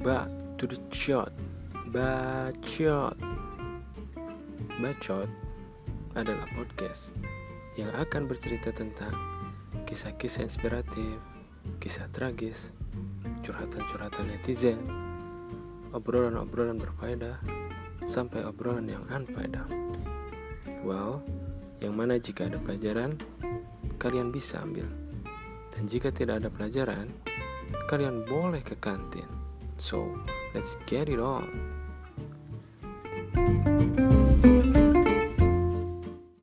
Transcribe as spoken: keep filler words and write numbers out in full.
Bacot, Bacot, Bacot adalah podcast yang akan bercerita tentang kisah-kisah inspiratif, kisah tragis, curhatan-curhatan netizen, obrolan-obrolan berfaedah, sampai obrolan yang unfaedah. Wow, yang mana jika ada pelajaran, kalian bisa ambil. Dan jika tidak ada pelajaran, kalian boleh ke kantin. So, let's get it on.